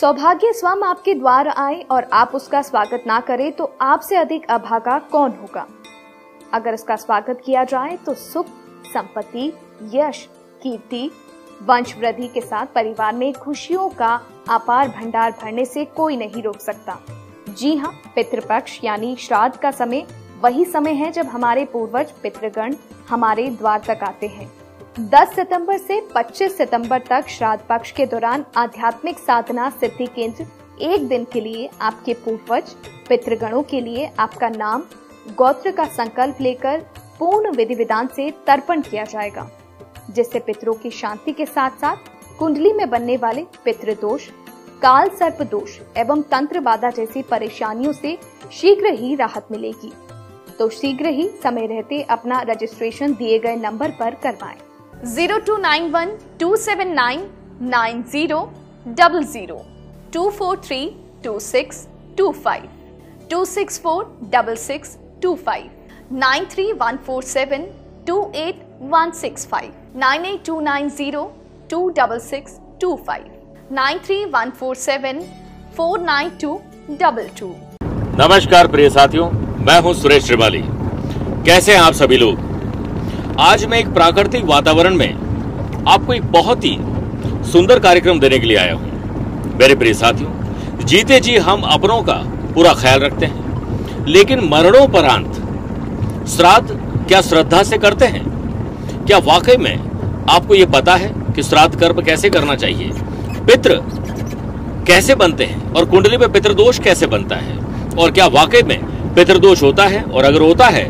सौभाग्य स्वयं आपके द्वार आए और आप उसका स्वागत ना करें तो आपसे अधिक अभागा कौन होगा। अगर इसका स्वागत किया जाए तो सुख, संपत्ति, यश, कीर्ति, वंश वृद्धि के साथ परिवार में खुशियों का अपार भंडार भरने से कोई नहीं रोक सकता। जी हाँ, पितृपक्ष यानी श्राद्ध का समय वही समय है जब हमारे पूर्वज पितृगण हमारे द्वार तक आते हैं। 10 सितंबर से 25 सितंबर तक श्राद्ध पक्ष के दौरान आध्यात्मिक साधना सिद्धि केंद्र एक दिन के लिए आपके पूर्वज पितृगणों के लिए आपका नाम, गोत्र का संकल्प लेकर पूर्ण विधि विधान से तर्पण किया जाएगा, जिससे पितरों की शांति के साथ साथ कुंडली में बनने वाले पितृदोष, काल सर्प दोष एवं तंत्र बाधा जैसी परेशानियों से शीघ्र ही राहत मिलेगी। तो शीघ्र ही समय रहते अपना रजिस्ट्रेशन दिए गए नंबर पर करवाएं। 0291 279 9000 2432625 2646625 93147 28165 98290 26625 93147 49222। नमस्कार प्रिय साथियों, मैं हूं सुरेश श्रीमाली। कैसे हैं आप सभी लोग? आज मैं एक प्राकृतिक वातावरण में आपको एक बहुत ही सुंदर कार्यक्रम देने के लिए आया हूं। मेरे प्रिय साथियों, जीते जी हम अपनों का पूरा ख्याल रखते हैं, लेकिन मरणोपरांत श्राद्ध क्या श्रद्धा से करते हैं? क्या वाकई में आपको ये पता है कि श्राद्ध कर्म कैसे करना चाहिए, पित्र कैसे बनते हैं और कुंडली में पितृदोष कैसे बनता है, और क्या वाकई में पितृदोष होता है, और अगर होता है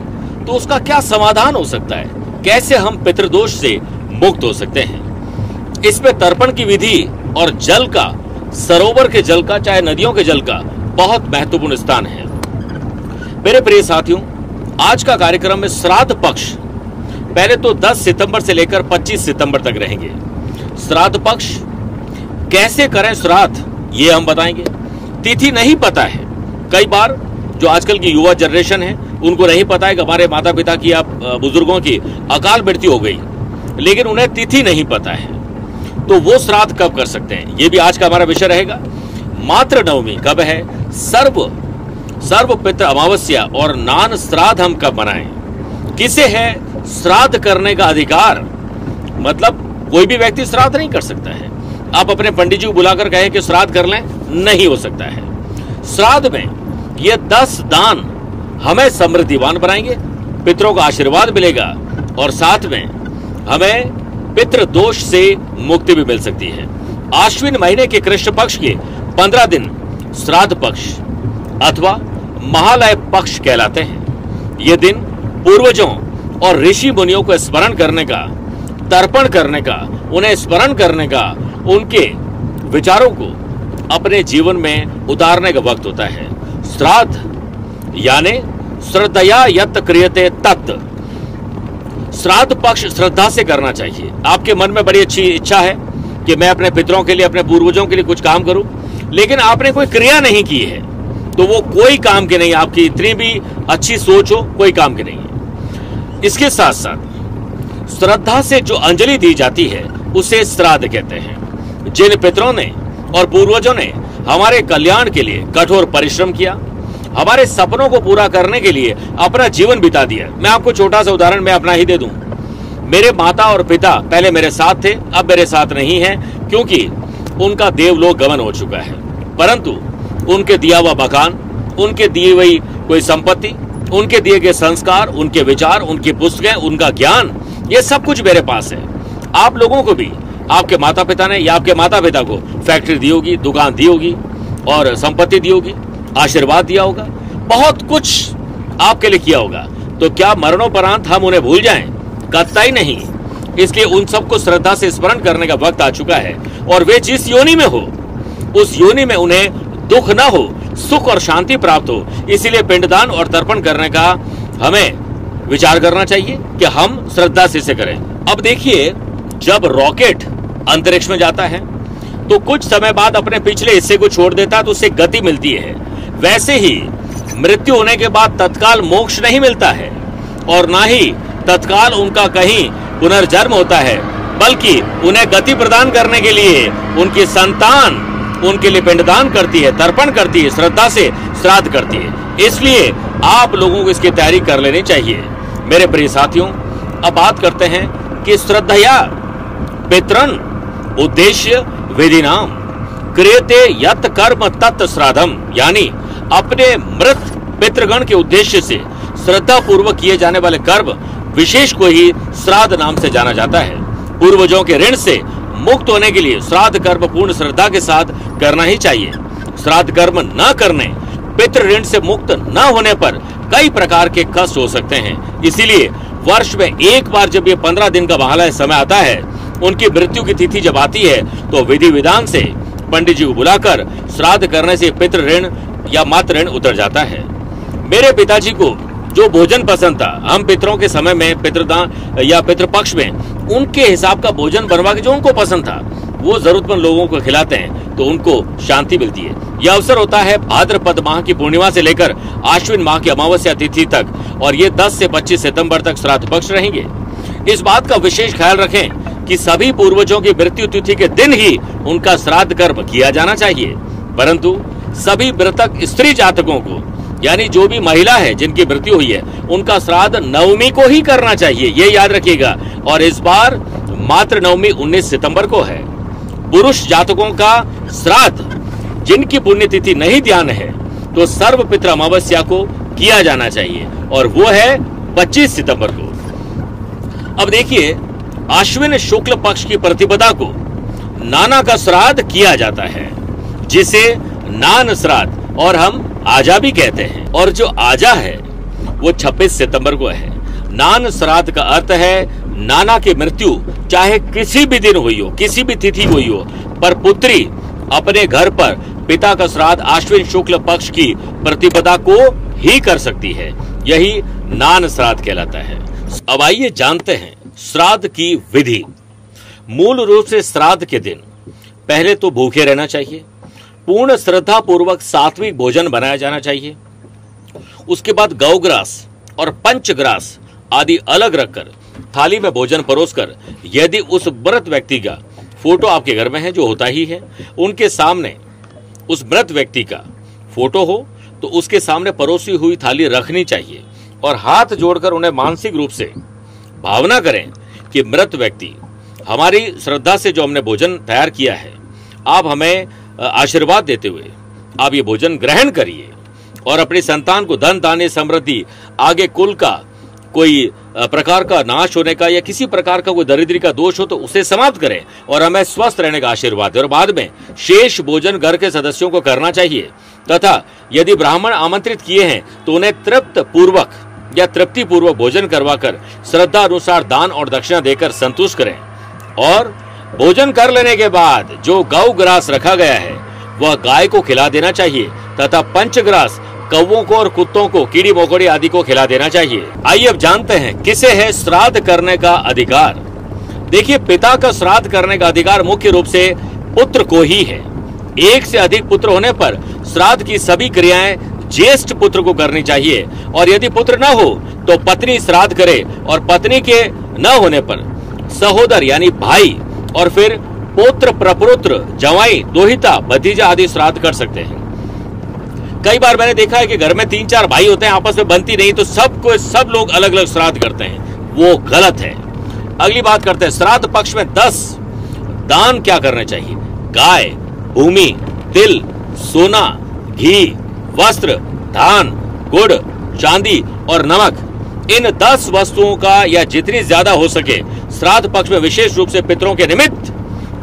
तो उसका क्या समाधान हो सकता है, कैसे हम पितृदोष से मुक्त हो सकते हैं। इसमें तर्पण की विधि और जल का, सरोवर के जल का, चाहे नदियों के जल का बहुत महत्वपूर्ण स्थान है। मेरे प्रिय साथियों, आज का कार्यक्रम में श्राद्ध पक्ष पहले तो 10 सितंबर से लेकर 25 सितंबर तक रहेंगे। श्राद्ध पक्ष कैसे करें श्राद्ध, ये हम बताएंगे। तिथि नहीं पता है, कई बार जो आजकल की युवा जनरेशन है उनको नहीं पता है कि हमारे माता पिता की या बुजुर्गों की अकाल मृत्यु हो गई, लेकिन उन्हें तिथि नहीं पता है, तो वो श्राद्ध कब कर सकते हैं, ये भी आज का हमारा विषय रहेगा। मातृ नवमी कब है, सर्व पितृ अमावस्या और नान श्राद्ध हम कब मनाएं, किसे है श्राद्ध करने का अधिकार, मतलब कोई भी व्यक्ति श्राद्ध नहीं कर सकता है। आप अपने पंडित जी को बुलाकर कहें कि श्राद्ध कर लें, नहीं हो सकता है। श्राद्ध में ये 10 दान हमें समृद्धिवान बनाएंगे, पितरों का आशीर्वाद मिलेगा और साथ में हमें पितृ दोष से मुक्ति भी मिल सकती है। आश्विन महीने के कृष्ण पक्ष के 15 दिन श्राद्ध पक्ष अथवा महालय पक्ष कहलाते हैं। ये दिन पूर्वजों और ऋषि मुनियों को स्मरण करने का, तर्पण करने का, उन्हें स्मरण करने का, उनके विचारों को अपने जीवन में उतारने का वक्त होता है। श्राद्ध यानी श्रद्धया यत् क्रियते तत्, श्राद्ध पक्ष श्रद्धा से करना चाहिए। आपके मन में बड़ी अच्छी इच्छा है कि मैं अपने पितरों के लिए, अपने पूर्वजों के लिए कुछ काम करूं, लेकिन आपने कोई क्रिया नहीं की है, तो वो कोई काम के नहीं। आपकी इतनी भी अच्छी सोच हो, कोई काम के नहीं है। इसके साथ साथ श्रद्धा से जो अंजलि दी जाती है उसे श्राद्ध कहते हैं। जिन पितरों ने और पूर्वजों ने हमारे कल्याण के लिए कठोर परिश्रम किया, हमारे सपनों को पूरा करने के लिए अपना जीवन बिता दिया। मैं आपको छोटा सा उदाहरण मैं अपना ही दे दूं। मेरे माता और पिता पहले मेरे साथ थे, अब मेरे साथ नहीं हैं क्योंकि उनका देवलोक गमन हो चुका है, परंतु उनके दिया हुआ मकान, उनके दी हुई कोई संपत्ति, उनके दिए गए संस्कार, उनके विचार, उनकी पुस्तकें, उनका ज्ञान, ये सब कुछ मेरे पास है। आप लोगों को भी आपके माता पिता ने या आपके माता पिता को फैक्ट्री दी होगी, दुकान दी होगी और संपत्ति दी होगी, आशीर्वाद दिया होगा, बहुत कुछ आपके लिए किया होगा, तो क्या मरणोपरांत हम उन्हें भूल जाएं? कतई नहीं। इसलिए उन सबको श्रद्धा से स्मरण करने का वक्त आ चुका है, और वे जिस योनि में हो उस योनि में उन्हें दुख न हो, सुख और शांति प्राप्त हो, इसीलिए पिंडदान और तर्पण करने का हमें विचार करना चाहिए कि हम श्रद्धा से इसे करें। अब देखिए, जब रॉकेट अंतरिक्ष में जाता है तो कुछ समय बाद अपने पिछले हिस्से को छोड़ देता है, तो उसे गति मिलती है। वैसे ही मृत्यु होने के बाद तत्काल मोक्ष नहीं मिलता है और ना ही तत्काल उनका कहीं पुनर्जन्म होता है, बल्कि उन्हें गति प्रदान करने के लिए उनकी संतान उनके लिए पिंडदान करती है, तर्पण करती है, श्रद्धा से श्राद्ध करती है। इसलिए आप लोगों को इसकी तैयारी कर लेनी चाहिए। मेरे प्रिय साथियों, अब बात करते हैं कि श्रद्धया पितरन उद्देश्य विधि नाम क्रियते यत कर्म तत् श्राद्धम, यानी अपने मृत पितृगण के उद्देश्य से श्रद्धा पूर्वक किए जाने वाले कर्म विशेष को ही श्राद्ध नाम से जाना जाता है। पूर्वजों के ऋण से मुक्त होने के लिए श्राद्ध कर्म पूर्ण श्रद्धा के साथ करना ही चाहिए। श्राद्ध कर्म न करने, पितृ ऋण से मुक्त न होने पर कई प्रकार के कष्ट हो सकते हैं। इसीलिए वर्ष में एक बार जब ये 15 दिन का महालय समय आता है, उनकी मृत्यु की तिथि जब आती है, तो विधि विधान से पंडित जी को बुलाकर श्राद्ध करने से पितृ ऋण या मातृ ऋण उतर जाता है। मेरे पिताजी को जो भोजन पसंद था, हम पितरों के समय में पितृदान या पितृपक्ष में उनके हिसाब का भोजन बनवा के जो उनको पसंद था वो जरूरतमंद लोगों को खिलाते हैं, तो उनको शांति मिलती है। यह अवसर होता है भाद्रपद माह की पूर्णिमा से लेकर आश्विन माह की अमावस्या तिथि तक, और ये 10 से 25 सितंबर तक श्राद्ध पक्ष रहेंगे। इस बात का विशेष ख्याल रखें कि सभी पूर्वजों की मृत्यु तिथि के दिन ही उनका श्राद्ध कर्म किया जाना चाहिए, परंतु सभी मृतक स्त्री जातकों को, यानी जो भी महिला है जिनकी मृत्यु हुई है, उनका श्राद्ध नवमी को ही करना चाहिए, ये याद रखिएगा। और इस बार मात्र नवमी 19 सितंबर को है। पुरुष जातकों का श्राद्ध जिनकी पुण्यतिथि नहीं ध्यान है, तो सर्व पितृ अमावस्या को किया जाना चाहिए, और वो है 25 सितंबर को। अब देखिए, आश्विन शुक्ल पक्ष की प्रतिपदा को नाना का श्राद्ध किया जाता है, जिसे नान श्राद्ध और हम आजा भी कहते हैं, और जो आजा है वो 26 सितंबर को है। नान श्राद्ध का अर्थ है नाना की मृत्यु चाहे किसी भी दिन हुई हो, किसी भी तिथि हुई हो, पर पुत्री अपने घर पर पिता का श्राद्ध आश्विन शुक्ल पक्ष की प्रतिपदा को ही कर सकती है। यही नान श्राद्ध कहलाता है। अब आइए जानते हैं श्राद्ध की विधि। मूल रूप से श्राद्ध के दिन पहले तो भूखे रहना चाहिए, पूर्ण श्रद्धा पूर्वक सात्विक भोजन बनाया जाना चाहिए। उसके बाद गौग्रास और पंचग्रास आदि अलग रखकर थाली में भोजन परोसकर, यदि उस मृत व्यक्ति का फोटो आपके घर में है, जो होता ही है, उनके सामने उस मृत व्यक्ति का फोटो हो तो उसके सामने परोसी हुई थाली रखनी चाहिए, और हाथ जोड़कर उन्हें मानसिक रूप से भावना करें कि मृत व्यक्ति, हमारी श्रद्धा से जो हमने भोजन तैयार किया है, आप हमें आशीर्वाद देते हुए आप ये भोजन ग्रहण करिए, और अपनी संतान को धन दाने समृद्धि, आगे कुल का कोई प्रकार का नाश होने का या किसी प्रकार का कोई दरिद्री का दोष हो तो उसे समाप्त करें, और हमें स्वस्थ रहने का आशीर्वाद दें। और बाद में शेष भोजन घर के सदस्यों को करना चाहिए, तथा यदि ब्राह्मण आमंत्रित किए हैं तो उन्हें तृप्त पूर्वक या तृप्ति पूर्वक भोजन करवाकर श्रद्धा अनुसार दान और दक्षिणा देकर संतुष्ट करें। और भोजन कर लेने के बाद जो गौग्रास रखा गया है वह गाय को खिला देना चाहिए, तथा पंचग्रास कौवों को और कुत्तों को, कीड़ी मकोड़ी आदि को खिला देना चाहिए। आइए अब जानते हैं किसे है श्राद्ध करने का अधिकार। देखिए, पिता का श्राद्ध करने का अधिकार मुख्य रूप से पुत्र को ही है। एक से अधिक पुत्र होने पर श्राद्ध की सभी क्रियाएं ज्येष्ठ पुत्र को करनी चाहिए, और यदि पुत्र न हो तो पत्नी श्राद्ध करे, और पत्नी के न होने पर सहोदर यानी भाई, और फिर पोत्र, प्रपुत्र, जवाई, दोहिता, भतीजा आदि श्राद्ध कर सकते हैं। कई बार मैंने देखा है कि घर में 3-4 भाई होते हैं, आपस में बनती नहीं तो सब लोग अलग अलग श्राद्ध करते हैं, वो गलत है। अगली बात करते हैं, श्राद्ध पक्ष में 10 दान क्या करने चाहिए। गाय, भूमि, तिल, सोना, घी, वस्त्र, धान, गुड़, चांदी और नमक, इन 10 वस्तुओं का या जितनी ज्यादा हो सके श्राद्ध पक्ष में विशेष रूप से पितरों के निमित्त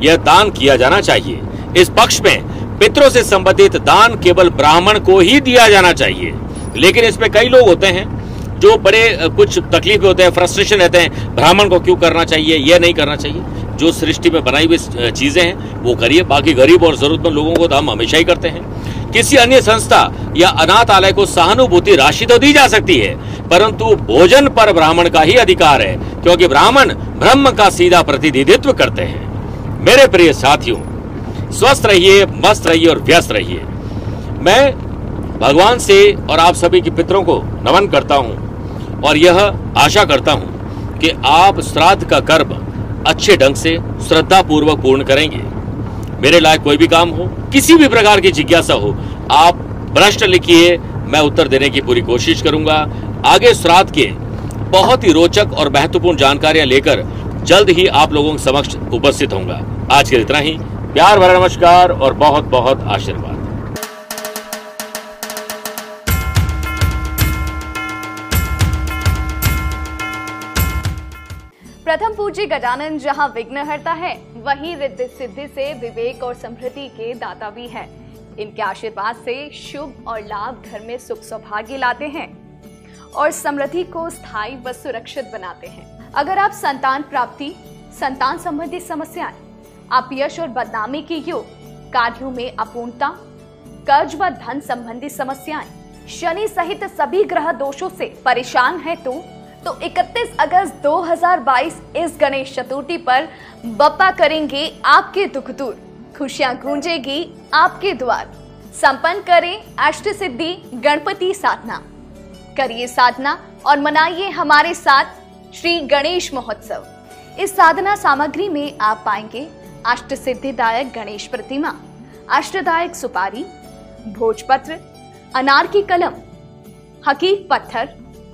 यह दान किया जाना चाहिए। इस पक्ष में पितरों से संबंधित दान केवल ब्राह्मण को ही दिया जाना चाहिए, लेकिन इसमें कई लोग होते हैं जो बड़े कुछ तकलीफ होते हैं, फ्रस्ट्रेशन रहते हैं, ब्राह्मण को क्यों करना चाहिए, यह नहीं करना चाहिए। जो सृष्टि में बनाई हुई चीजें हैं वो करिए, बाकी गरीब और जरूरतमंद लोगों को दान हमेशा ही करते हैं। किसी अन्य संस्था या अनाथालय को सहानुभूति राशि तो दी जा सकती है, परंतु भोजन पर ब्राह्मण का ही अधिकार है, क्योंकि ब्राह्मण ब्रह्म का सीधा प्रतिनिधित्व करते हैं। मेरे प्रिय साथियों, स्वस्थ रहिए, मस्त रहिए और व्यस्त रहिए। मैं भगवान से और आप सभी के पितरों को नमन करता हूं, और यह आशा करता हूं कि आप श्राद्ध का कर्म अच्छे ढंग से श्रद्धा पूर्वक पूर्ण करेंगे। मेरे लायक कोई भी काम हो, किसी भी प्रकार की जिज्ञासा हो, आप प्रश्न लिखिए, मैं उत्तर देने की पूरी कोशिश करूंगा। आगे श्राद्ध के बहुत ही रोचक और महत्वपूर्ण जानकारियां लेकर जल्द ही आप लोगों के समक्ष उपस्थित होऊंगा। आज के इतना ही, प्यार भरा नमस्कार और बहुत बहुत आशीर्वाद। प्रथम पूज्य गजानन जहां विघ्नहर्ता है, वहीं रिद्धि सिद्धि से विवेक और समृद्धि के दाता भी है। इनके आशीर्वाद से शुभ और लाभ घर में सुख सौभाग्य लाते हैं और समृद्धि को स्थायी व सुरक्षित बनाते हैं। अगर आप संतान प्राप्ति, संतान संबंधी समस्याएं, अपयश और बदनामी के योग, कार्यों में अपूर्णता, कर्ज व धन संबंधी समस्याएं, शनि सहित सभी ग्रह दोषों से परेशान है तो 31 अगस्त 2022 इस गणेश चतुर्थी पर बप्पा करेंगे आपके दुख दूर, खुशियां गूंजेगी आपके द्वार। संपन्न करें अष्ट सिद्धि गणपति साधना, करिए साधना और मनाइए हमारे साथ श्री गणेश महोत्सव। इस साधना सामग्री में आप पाएंगे अष्ट सिद्धिदायक गणेश प्रतिमा, अष्टदायक सुपारी, भोजपत्र, अनार की कलम, हकीक पत्थर,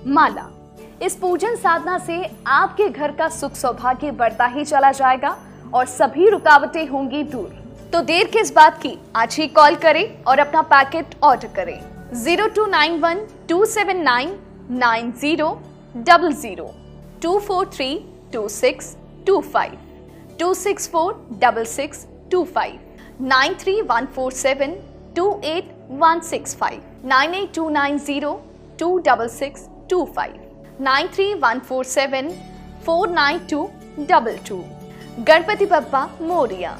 माला। इस पूजन साधना से आपके घर का सुख सौभाग्य बढ़ता ही चला जाएगा और सभी रुकावटें होंगी दूर। तो देर किस बात की, आज ही कॉल करें और अपना पैकेट ऑर्डर करें 0291279900 2432625 2646625 931472816 982902662 93147492222। गणपति बप्पा मोरिया।